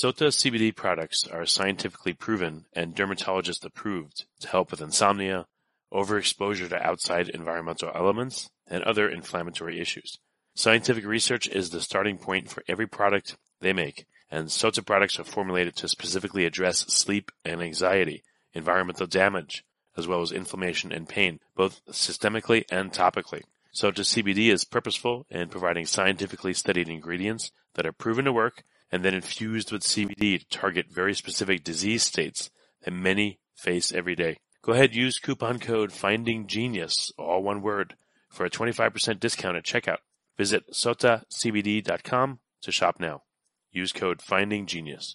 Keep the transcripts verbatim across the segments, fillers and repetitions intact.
Sota C B D products are scientifically proven and dermatologist approved to help with insomnia, overexposure to outside environmental elements, and other inflammatory issues. Scientific research is the starting point for every product they make, and Sota products are formulated to specifically address sleep and anxiety, environmental damage, as well as inflammation and pain, both systemically and topically. Sota C B D is purposeful in providing scientifically studied ingredients that are proven to work and then infused with C B D to target very specific disease states that many face every day. Go ahead, use coupon code FINDINGGENIUS, all one word, for a twenty-five percent discount at checkout. Visit sota c b d dot com to shop now. Use code FINDINGGENIUS.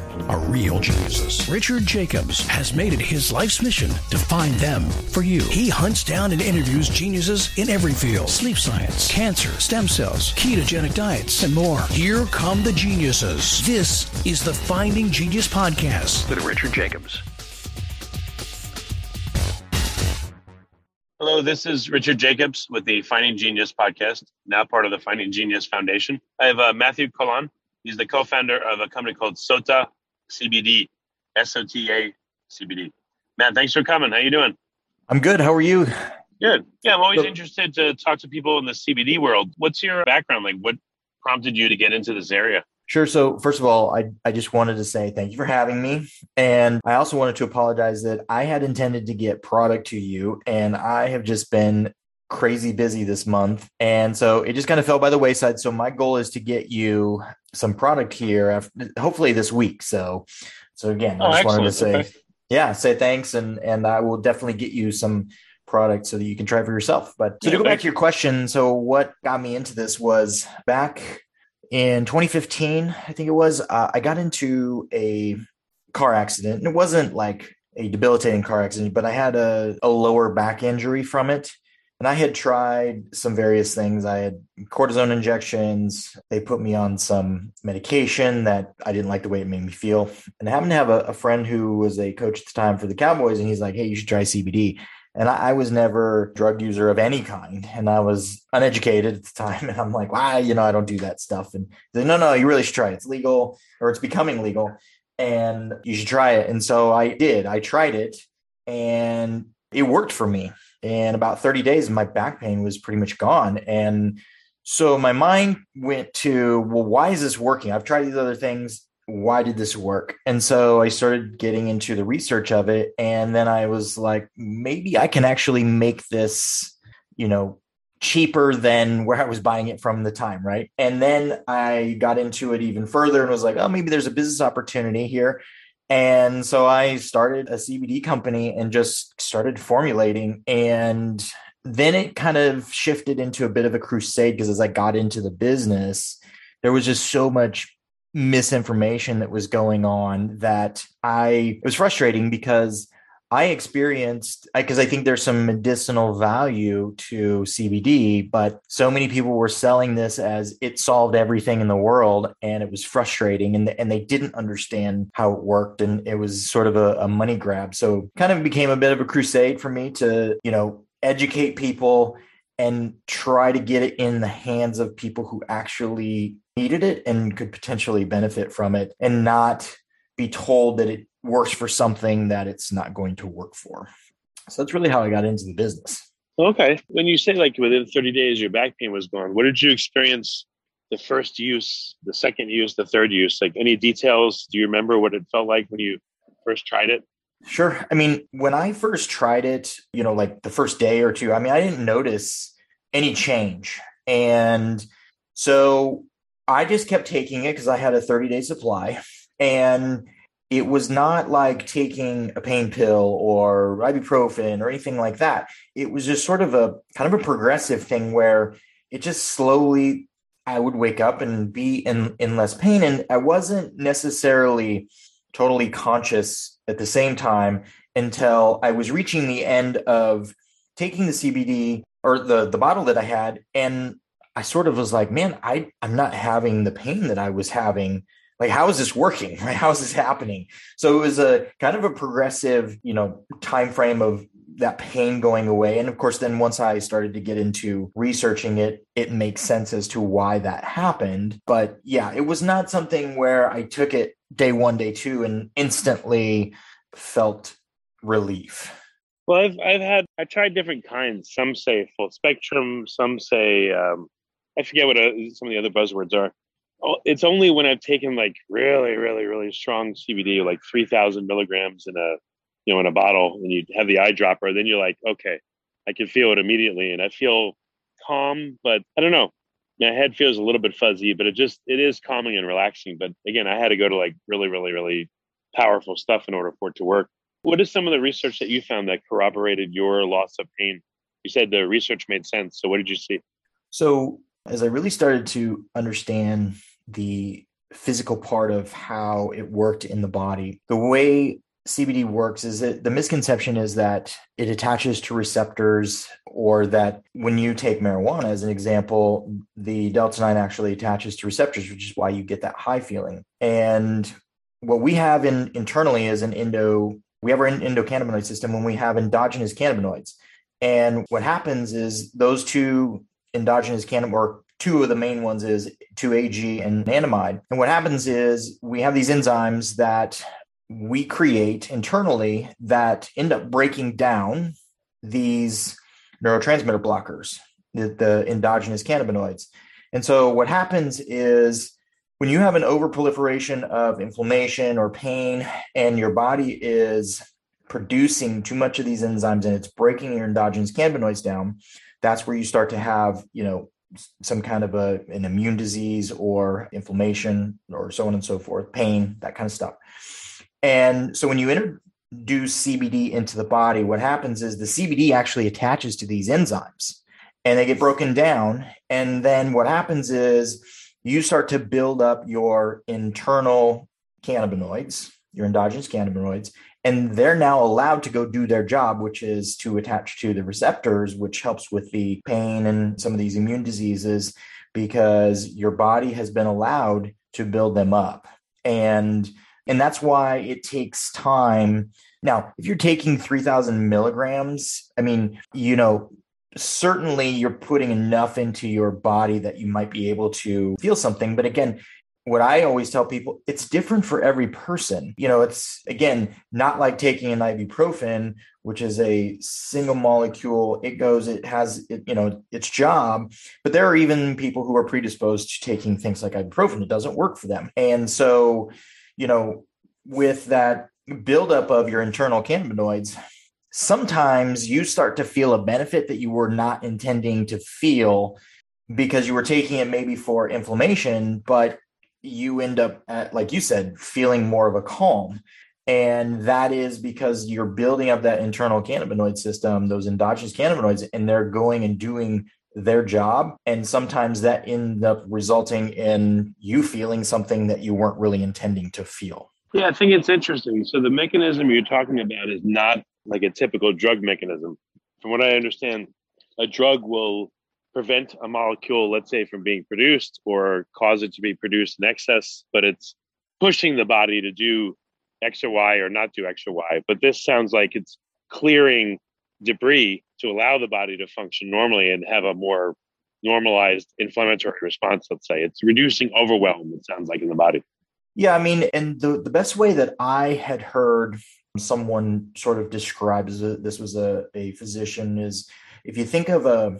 Are real geniuses. Richard Jacobs has made it his life's mission to find them for you. He hunts down and interviews geniuses in every field: sleep science, cancer, stem cells, ketogenic diets, and more. Here come the geniuses. This is the Finding Genius Podcast with Richard Jacobs. Hello, this is Richard Jacobs with the Finding Genius Podcast, now part of the Finding Genius Foundation. I have uh, Matthew Colon. He's the co-founder of a company called Sota C B D, S O T A C B D. Matt, thanks for coming. How you doing? I'm good. How are you? Good. Yeah, I'm always so, interested to talk to people in the C B D world. What's your background? Like, what prompted you to get into this area? Sure. So first of all, I, I just wanted to say thank you for having me. And I also wanted to apologize that I had intended to get product to you, and I have just been crazy busy this month. And so it just kind of fell by the wayside. So my goal is to get you some product here, after, hopefully this week. So, so again, oh, I just excellent. wanted to say, okay. yeah, say thanks. And, and I will definitely get you some product so that you can try for yourself. But yeah, to go back to your question. So what got me into this was back in twenty fifteen, I think it was, uh, I got into a car accident, and it wasn't like a debilitating car accident, but I had a, a lower back injury from it. And I had tried some various things. I had cortisone injections. They put me on some medication that I didn't like the way it made me feel. And I happened to have a, a friend who was a coach at the time for the Cowboys. And he's like, hey, you should try C B D. And I, I was never a drug user of any kind. And I was uneducated at the time. And I'm like, why? You know, I don't do that stuff. And they're like, no, no, you really should try it. It's legal, or it's becoming legal. And you should try it. And so I did. I tried it. And it worked for me. And about thirty days, my back pain was pretty much gone. And so my mind went to, well, why is this working? I've tried these other things. Why did this work? And so I started getting into the research of it. And then I was like, maybe I can actually make this, you know, cheaper than where I was buying it from the time. Right. And then I got into it even further and was like, oh, maybe there's a business opportunity here. And so I started a C B D company and just started formulating. And then it kind of shifted into a bit of a crusade, because as I got into the business, there was just so much misinformation that was going on that I it was frustrating because I experienced, because I think there's some medicinal value to C B D, but so many people were selling this as it solved everything in the world, and it was frustrating, and, and they didn't understand how it worked, and it was sort of a, a money grab. So kind of became a bit of a crusade for me to, you know, educate people and try to get it in the hands of people who actually needed it and could potentially benefit from it, and not be told that it works for something that it's not going to work for. So that's really how I got into the business. Okay. When you say like within thirty days, your back pain was gone, what did you experience the first use, the second use, the third use? Like any details? Do you remember what it felt like when you first tried it? Sure. I mean, when I first tried it, you know, like the first day or two, I mean, I didn't notice any change. And so I just kept taking it because I had a thirty day supply. And it was not like taking a pain pill or ibuprofen or anything like that. It was just sort of a kind of a progressive thing where it just slowly, I would wake up and be in, in less pain. And I wasn't necessarily totally conscious at the same time until I was reaching the end of taking the C B D or the, the bottle that I had. And I sort of was like, man, I, I'm not having the pain that I was having. Like, how is this working? Right? How is this happening? So it was a kind of a progressive, you know, time frame of that pain going away. And of course, then once I started to get into researching it, it makes sense as to why that happened. But yeah, it was not something where I took it day one, day two, and instantly felt relief. Well, I've I've had, I tried different kinds. Some say full spectrum. Some say, um, I forget what uh, some of the other buzzwords are. It's only when I've taken like really, really, really strong C B D, like three thousand milligrams in a, you know, in a bottle, and you have the eyedropper, then you're like, okay, I can feel it immediately. And I feel calm, but I don't know. My head feels a little bit fuzzy, but it just, it is calming and relaxing. But again, I had to go to like really, really, really powerful stuff in order for it to work. What is some of the research that you found that corroborated your loss of pain? You said the research made sense. So what did you see? So as I really started to understand the physical part of how it worked in the body, the way C B D works is that the misconception is that it attaches to receptors, or that when you take marijuana, as an example, the Delta nine actually attaches to receptors, which is why you get that high feeling. And what we have in internally is an endo, we have our endocannabinoid system when we have endogenous cannabinoids. And what happens is those two endogenous cannabinoids, or two of the main ones, is two A G and anandamide. And what happens is we have these enzymes that we create internally that end up breaking down these neurotransmitter blockers, the, the endogenous cannabinoids. And so what happens is when you have an overproliferation of inflammation or pain, and your body is producing too much of these enzymes and it's breaking your endogenous cannabinoids down, that's where you start to have, you know, some kind of a, an immune disease or inflammation or so on and so forth, pain, that kind of stuff. And so when you introduce C B D into the body, what happens is the C B D actually attaches to these enzymes and they get broken down. And then what happens is you start to build up your internal cannabinoids, your endogenous cannabinoids, and they're now allowed to go do their job, which is to attach to the receptors, which helps with the pain and some of these immune diseases, because your body has been allowed to build them up. And And that's why it takes time. Now, if you're taking three thousand milligrams, I mean, you know, certainly you're putting enough into your body that you might be able to feel something. But again, what I always tell people, it's different for every person. You know, it's, again, not like taking an ibuprofen, which is a single molecule. It goes, it has, it, you know, its job. But there are even people who are predisposed to taking things like ibuprofen. It doesn't work for them. And so, you know, with that buildup of your internal cannabinoids, sometimes you start to feel a benefit that you were not intending to feel, because you were taking it maybe for inflammation, but you end up, at, like you said, feeling more of a calm. And that is because you're building up that internal cannabinoid system, those endogenous cannabinoids, and they're going and doing their job. And sometimes that ends up resulting in you feeling something that you weren't really intending to feel. Yeah, I think it's interesting. So the mechanism you're talking about is not like a typical drug mechanism. From what I understand, a drug will prevent a molecule, let's say, from being produced or cause it to be produced in excess, but it's pushing the body to do X or Y or not do X or Y. But this sounds like it's clearing debris to allow the body to function normally and have a more normalized inflammatory response, let's say. It's reducing overwhelm, it sounds like, in the body. Yeah, I mean, and the, the best way that I had heard someone sort of describe this was a, a physician is, if you think of a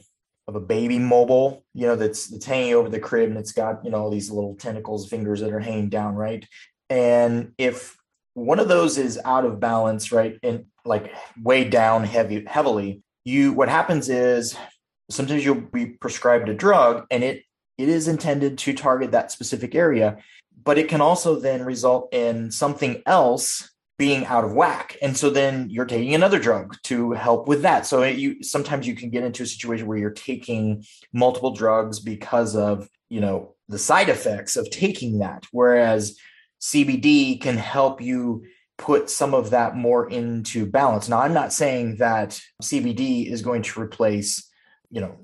of a baby mobile, you know, that's, that's hanging over the crib, and it's got, you know, all these little tentacles, fingers that are hanging down, right? And if one of those is out of balance, right, and like way down heavy, heavily, you, what happens is sometimes you'll be prescribed a drug, and it, it is intended to target that specific area, but it can also then result in something else being out of whack. And so then you're taking another drug to help with that. So it, you, sometimes you can get into a situation where you're taking multiple drugs because of, you know, the side effects of taking that. Whereas C B D can help you put some of that more into balance. Now, I'm not saying that C B D is going to replace, you know,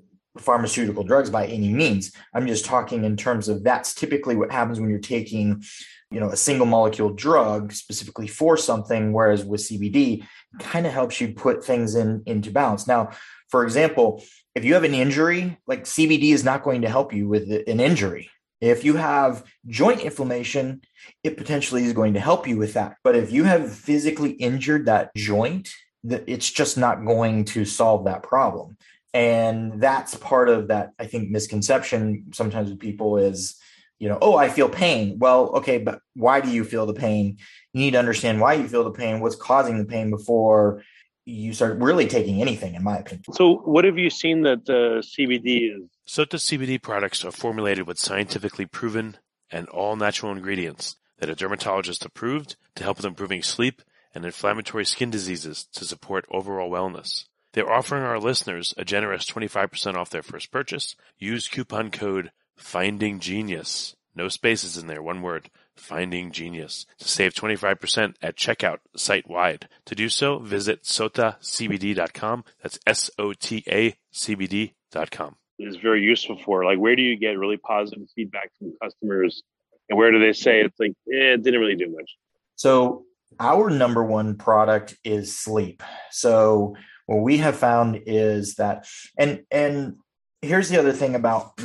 pharmaceutical drugs by any means. I'm just talking in terms of that's typically what happens when you're taking, you know, a single molecule drug specifically for something, whereas with C B D, it kind of helps you put things in into balance. Now, for example, if you have an injury, like C B D is not going to help you with an injury. If you have joint inflammation, it potentially is going to help you with that. But if you have physically injured that joint, it's just not going to solve that problem. And that's part of that, I think, misconception sometimes with people is, you know, oh, I feel pain. Well, okay, but why do you feel the pain? You need to understand why you feel the pain, what's causing the pain before you start really taking anything, in my opinion. So what have you seen that uh, C B D is? Sota C B D products are formulated with scientifically proven and all-natural ingredients that a dermatologist approved to help with improving sleep and inflammatory skin diseases to support overall wellness. They're offering our listeners a generous twenty-five percent off their first purchase. Use coupon code FINDINGGENIUS. No spaces in there, one word, FINDINGGENIUS, to save twenty-five percent at checkout site-wide. To do so, visit sota c b d dot com. That's S O T A C B D dot com. Is very useful for, like, where do you get really positive feedback from customers, and where do they say it's like, eh, it didn't really do much? So our number one product is sleep. So what we have found is that, and and here's the other thing about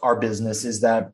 our business is that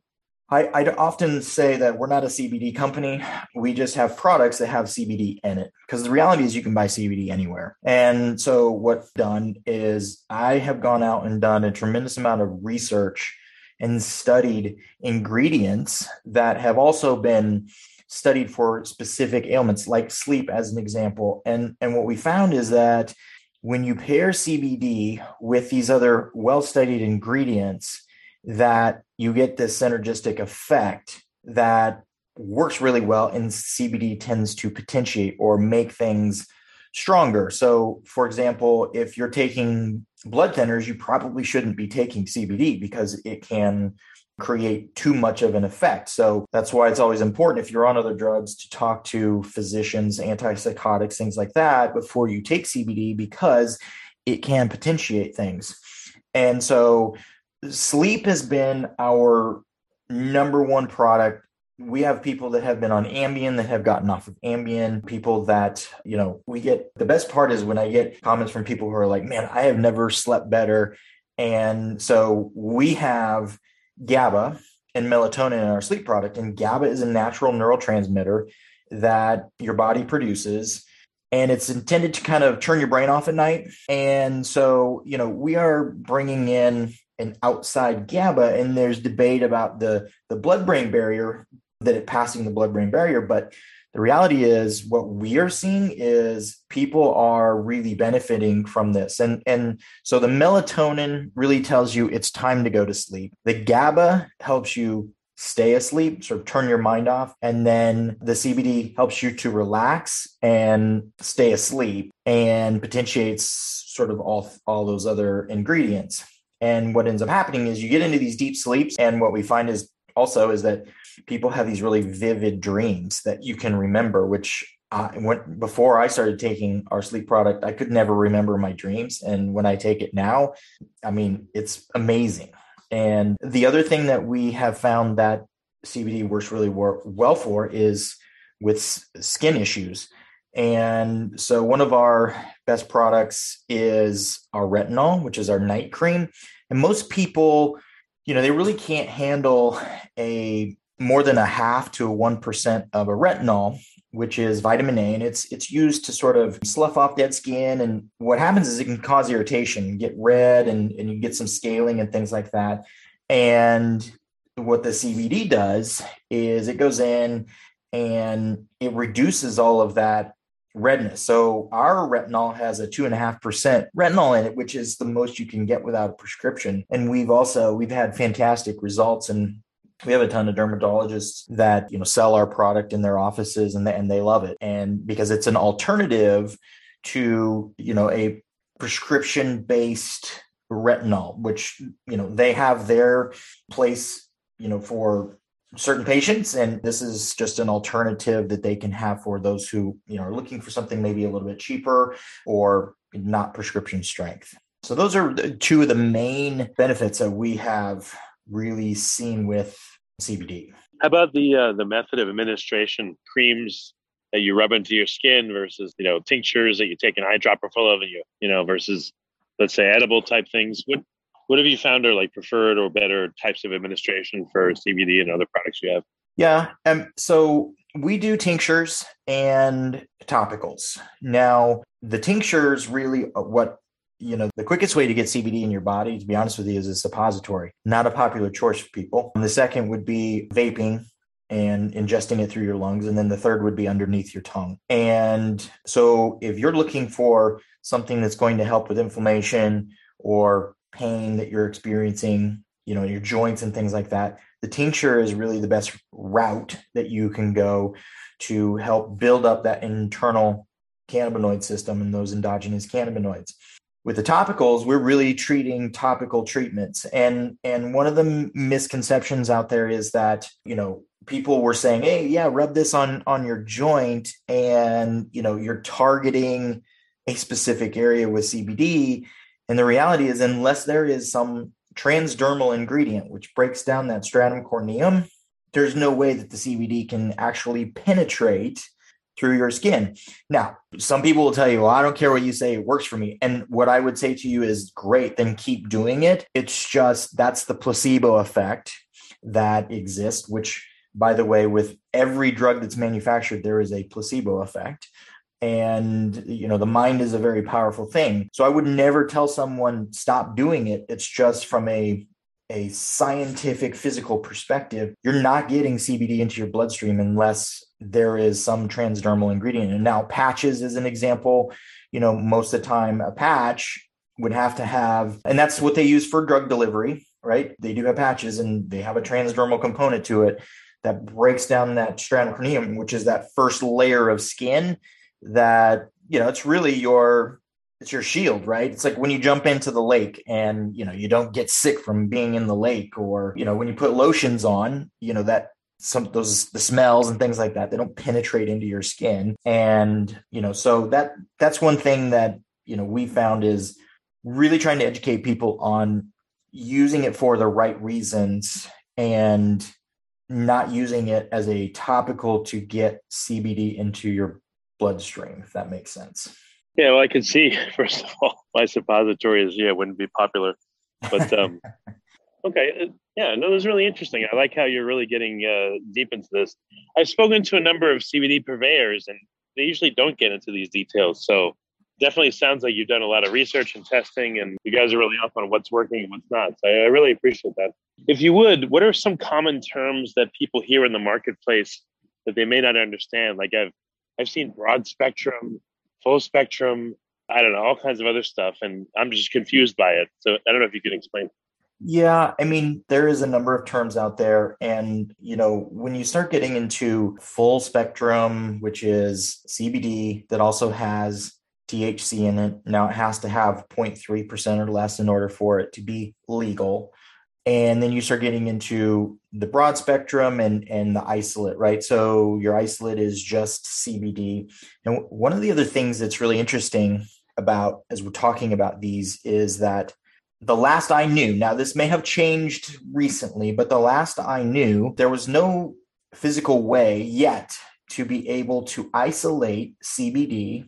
I, I often say that we're not a C B D company. We just have products that have C B D in it, because the reality is you can buy C B D anywhere. And so what's done is I have gone out and done a tremendous amount of research and studied ingredients that have also been studied for specific ailments, like sleep as an example. And, and what we found is that when you pair C B D with these other well-studied ingredients, that you get this synergistic effect that works really well, and C B D tends to potentiate or make things stronger. So, for example, if you're taking blood thinners, you probably shouldn't be taking C B D because it can create too much of an effect. So that's why it's always important, if you're on other drugs, to talk to physicians, antipsychotics, things like that, before you take C B D, because it can potentiate things. And so sleep has been our number one product. We have people that have been on Ambien that have gotten off of Ambien, people that, you know, we get, the best part is when I get comments from people who are like, man, I have never slept better. And so we have GABA and melatonin in our sleep product. And GABA is a natural neurotransmitter that your body produces, and it's intended to kind of turn your brain off at night. And so, you know, we are bringing in and outside GABA, and there's debate about the, the blood-brain barrier, that it passing the blood-brain barrier. But the reality is what we are seeing is people are really benefiting from this. And, and so the melatonin really tells you it's time to go to sleep. The GABA helps you stay asleep, sort of turn your mind off. And then the C B D helps you to relax and stay asleep, and potentiates sort of all, all those other ingredients. And what ends up happening is you get into these deep sleeps. And what we find is also is that people have these really vivid dreams that you can remember, which I went, before I started taking our sleep product, I could never remember my dreams. And when I take it now, I mean, it's amazing. And the other thing that we have found that C B D works really well for is with skin issues. And so one of our best products is our retinol, which is our night cream. And most people, you know, they really can't handle a more than a half to a one percent of a retinol, which is vitamin A. And it's it's used to sort of slough off dead skin. And what happens is it can cause irritation, you get red, and, and you get some scaling and things like that. And what the C B D does is it goes in and it reduces all of that redness. So our retinol has a two and a half percent retinol in it, which is the most you can get without a prescription. And we've also, we've had fantastic results, and we have a ton of dermatologists that, you know, sell our product in their offices, and they, and they love it. And because it's an alternative to, you know, a prescription based retinol, which, you know, they have their place, you know, for certain patients. And this is just an alternative that they can have for those who, you know, are looking for something maybe a little bit cheaper or not prescription strength. So those are two of the main benefits that we have really seen with C B D. How about the uh, the method of administration, creams that you rub into your skin versus, you know, tinctures that you take an eyedropper full of, and you you know, versus, let's say, edible type things? What what have you found are like preferred or better types of administration for C B D and other products you have? Yeah, um, so we do tinctures and topicals. Now, the tinctures really what. You know, the quickest way to get C B D in your body, to be honest with you, is a suppository. Not a popular choice for people. And the second would be vaping and ingesting it through your lungs. And then the third would be underneath your tongue. And so if you're looking for something that's going to help with inflammation or pain that you're experiencing, you know, your joints and things like that, the tincture is really the best route that you can go to help build up that internal cannabinoid system and those endogenous cannabinoids. With the topicals, we're really treating topical treatments. And and one of the misconceptions out there is that, you know, people were saying, hey, yeah, rub this on, on your joint and, you know, you're targeting a specific area with C B D. And the reality is, unless there is some transdermal ingredient, which breaks down that stratum corneum, there's no way that the C B D can actually penetrate through your skin. Now, some people will tell you, well, I don't care what you say, it works for me. And what I would say to you is, great, then keep doing it. It's just, that's the placebo effect that exists, which, by the way, with every drug that's manufactured, there is a placebo effect. And, you know, the mind is a very powerful thing. So I would never tell someone stop doing it. It's just from a a scientific physical perspective, you're not getting C B D into your bloodstream unless there is some transdermal ingredient. And now patches is an example. You know, most of the time a patch would have to have, and that's what they use for drug delivery, right? They do have patches and they have a transdermal component to it that breaks down that stratum corneum, which is that first layer of skin that, you know, it's really your, it's your shield, right? It's like when you jump into the lake and, you know, you don't get sick from being in the lake, or, you know, when you put lotions on, you know, that some of those, the smells and things like that, they don't penetrate into your skin. And, you know, so that, that's one thing that, you know, we found is really trying to educate people on using it for the right reasons and not using it as a topical to get C B D into your bloodstream, if that makes sense. Yeah, well, I can see, first of all, my suppository is, yeah, wouldn't be popular, but, um, okay. Yeah, no, that's really interesting. I like how you're really getting uh, deep into this. I've spoken to a number of C B D purveyors, and they usually don't get into these details. So definitely sounds like you've done a lot of research and testing, and you guys are really up on what's working and what's not. So I really appreciate that. If you would, what are some common terms that people hear in the marketplace that they may not understand? Like I've, I've seen broad spectrum, full spectrum, I don't know, all kinds of other stuff, and I'm just confused by it. So I don't know if you can explain. Yeah, I mean, there is a number of terms out there. And, you know, when you start getting into full spectrum, which is C B D that also has T H C in it, now it has to have zero point three percent or less in order for it to be legal. And then you start getting into the broad spectrum and, and the isolate, right? So your isolate is just C B D. And one of the other things that's really interesting about, as we're talking about these, is that the last I knew, now this may have changed recently, but the last I knew, there was no physical way yet to be able to isolate C B D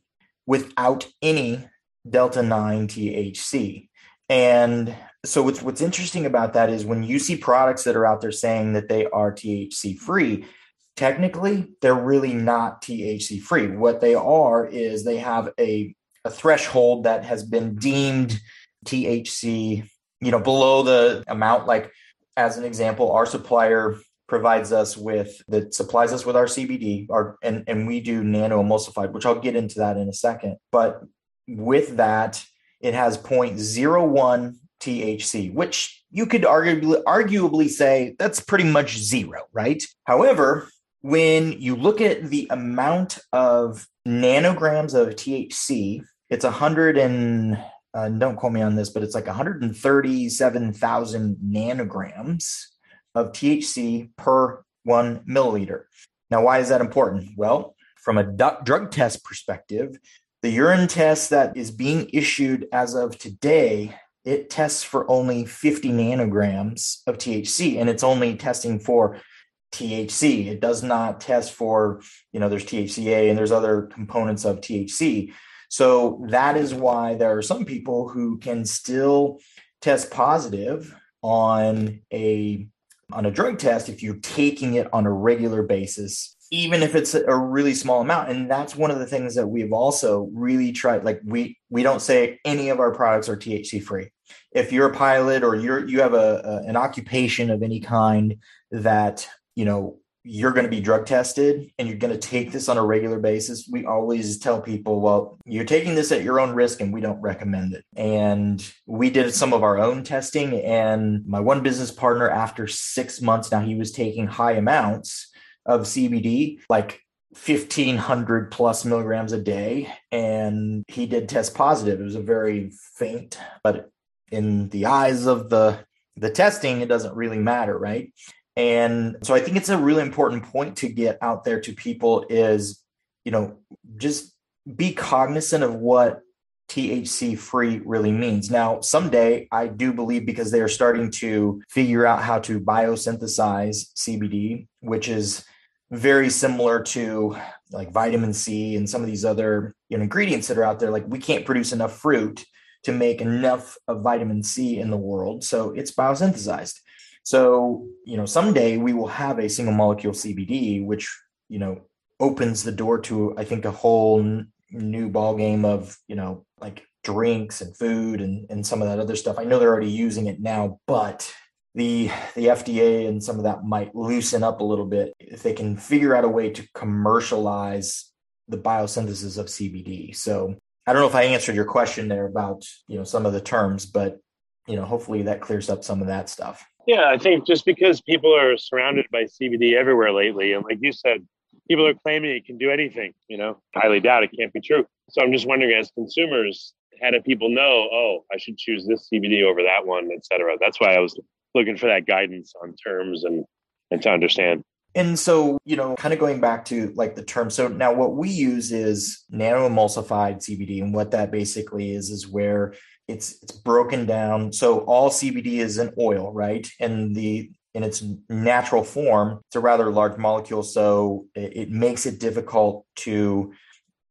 without any Delta nine T H C. And so what's, what's interesting about that is when you see products that are out there saying that they are T H C free, technically they're really not T H C free. What they are is they have a, a threshold that has been deemed T H C, you know, below the amount. Like as an example, our supplier provides us with, that supplies us with our C B D, our, and, and we do nano emulsified, which I'll get into that in a second. But with that, it has zero point zero one T H C, which you could arguably, arguably say that's pretty much zero, right? However, when you look at the amount of nanograms of T H C, it's one hundred and, uh, don't quote me on this, but it's like one hundred thirty-seven thousand nanograms of T H C per one milliliter. Now, why is that important? Well, from a du- drug test perspective, The urine test that is being issued as of today, it tests for only fifty nanograms of T H C, and it's only testing for T H C. It does not test for, you know, there's T H C A and there's other components of T H C. So that is why there are some people who can still test positive on a on a drug test if you're taking it on a regular basis, even if it's a really small amount. And that's one of the things that we've also really tried. Like we, we don't say any of our products are T H C free. If you're a pilot or you're, you have a, a an occupation of any kind that, you know, you're going to be drug tested and you're going to take this on a regular basis, we always tell people, well, you're taking this at your own risk and we don't recommend it. And we did some of our own testing, and my one business partner, after six months now, he was taking high amounts of C B D, like fifteen hundred plus milligrams a day. And he did test positive. It was a very faint, but in the eyes of the, the testing, it doesn't really matter, right? And so I think it's a really important point to get out there to people is, you know, just be cognizant of what T H C free really means. Now, someday I do believe, because they are starting to figure out how to biosynthesize C B D, which is very similar to like vitamin C and some of these other, you know, ingredients that are out there. Like we can't produce enough fruit to make enough of vitamin C in the world. So it's biosynthesized. So, you know, someday we will have a single molecule C B D, which, you know, opens the door to, I think, a whole n- new ballgame of, you know, like drinks and food and, and some of that other stuff. I know they're already using it now, but the the F D A and some of that might loosen up a little bit if they can figure out a way to commercialize the biosynthesis of C B D. So I don't know if I answered your question there about, you know, some of the terms, but, you know, hopefully that clears up some of that stuff. Yeah, I think just because people are surrounded by C B D everywhere lately, and like you said, people are claiming it can do anything, you know, highly doubt it can't be true. So I'm just wondering, as consumers, how do people know, oh, I should choose this C B D over that one, et cetera? That's why I was looking for that guidance on terms and, and to understand. And so, you know, kind of going back to like the term. So now what we use is nanoemulsified C B D. And what that basically is, is where it's it's broken down. So all C B D is an oil, right? And the in its natural form, it's a rather large molecule. So it, it makes it difficult to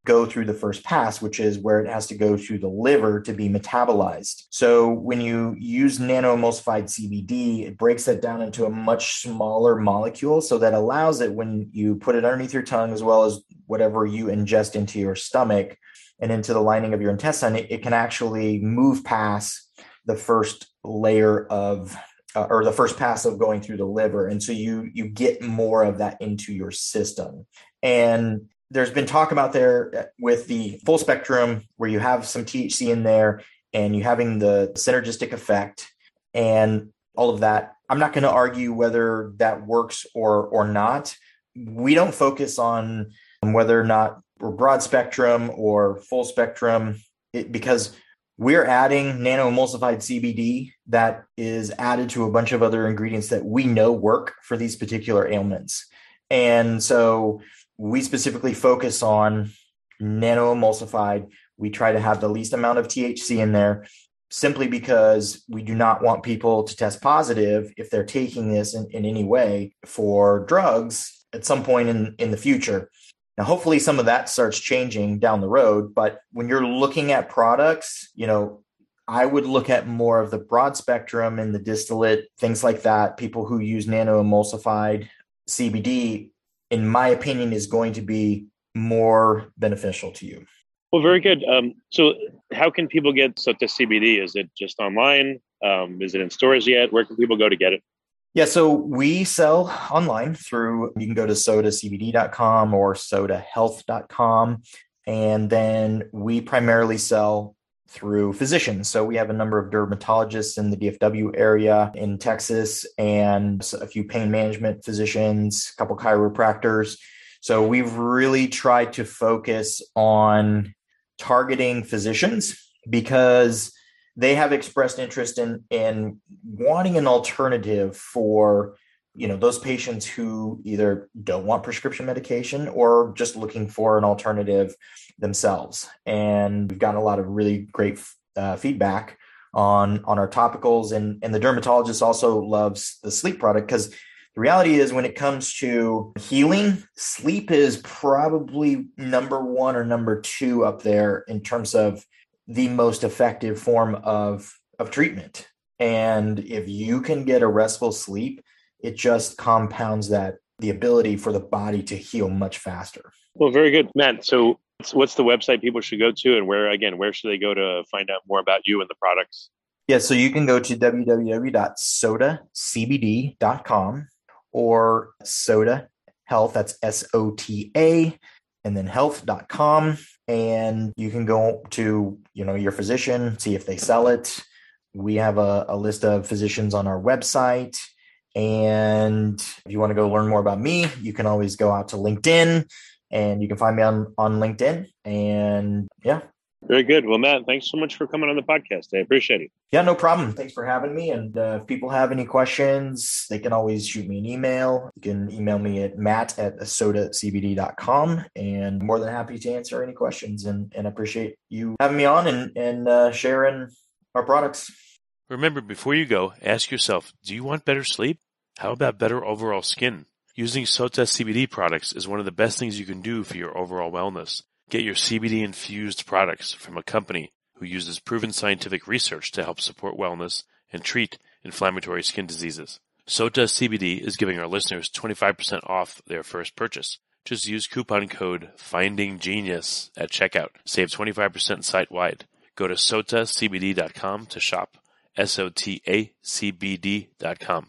go through the first pass, which is where it has to go to the liver to be metabolized. So when you use nanoemulsified C B D, it breaks that down into a much smaller molecule. So that allows it, when you put it underneath your tongue, as well as whatever you ingest into your stomach and into the lining of your intestine, it, it can actually move past the first layer of Uh, or the first pass of going through the liver. And so you you get more of that into your system. And there's been talk about there with the full spectrum where you have some T H C in there and you having the synergistic effect and all of that. I'm not going to argue whether that works or or not. We don't focus on whether or not we're broad spectrum or full spectrum it, because we're adding nanoemulsified C B D that is added to a bunch of other ingredients that we know work for these particular ailments. And so we specifically focus on nanoemulsified. We try to have the least amount of T H C in there simply because we do not want people to test positive if they're taking this in, in any way for drugs at some point in, in the future. Now, hopefully some of that starts changing down the road, but when you're looking at products, you know, I would look at more of the broad spectrum and the distillate, things like that. People who use nanoemulsified C B D, in my opinion, is going to be more beneficial to you. Well, very good. Um, so how can people get Sota C B D? Is it just online? Um, is it in stores yet? Where can people go to get it? Yeah, so we sell online through, you can go to sota c b d dot com or sota health dot com. And then we primarily sell through physicians. So we have a number of dermatologists in the D F W area in Texas and a few pain management physicians, a couple chiropractors. So we've really tried to focus on targeting physicians because they have expressed interest in, in wanting an alternative for you know, those patients who either don't want prescription medication or just looking for an alternative themselves. And we've gotten a lot of really great uh, feedback on, on our topicals. And, and the dermatologist also loves the sleep product, because the reality is when it comes to healing, sleep is probably number one or number two up there in terms of the most effective form of, of treatment. And if you can get a restful sleep, it just compounds that, the ability for the body to heal much faster. Well, very good, Matt. So what's the website people should go to, and where, again, where should they go to find out more about you and the products? Yeah, so you can go to w w w dot sota c b d dot com or Sota Health, that's S O T A, and then health dot com. And you can go to, you know, your physician, see if they sell it. We have a, a list of physicians on our website. And if you want to go learn more about me, you can always go out to LinkedIn, and you can find me on, on LinkedIn. And yeah. Very good. Well, Matt, thanks so much for coming on the podcast. I appreciate it. Yeah, no problem. Thanks for having me. And uh, if people have any questions, they can always shoot me an email. You can email me at matt at sota c b d dot com, and I'm more than happy to answer any questions, and, and appreciate you having me on and, and uh, sharing our products. Remember, before you go, ask yourself, do you want better sleep? How about better overall skin? Using Sota C B D products is one of the best things you can do for your overall wellness. Get your C B D-infused products from a company who uses proven scientific research to help support wellness and treat inflammatory skin diseases. Sota C B D is giving our listeners twenty-five percent off their first purchase. Just use coupon code FINDINGGENIUS at checkout. Save twenty-five percent site-wide. Go to sota c b d dot com to shop. S O T A C B D dot com.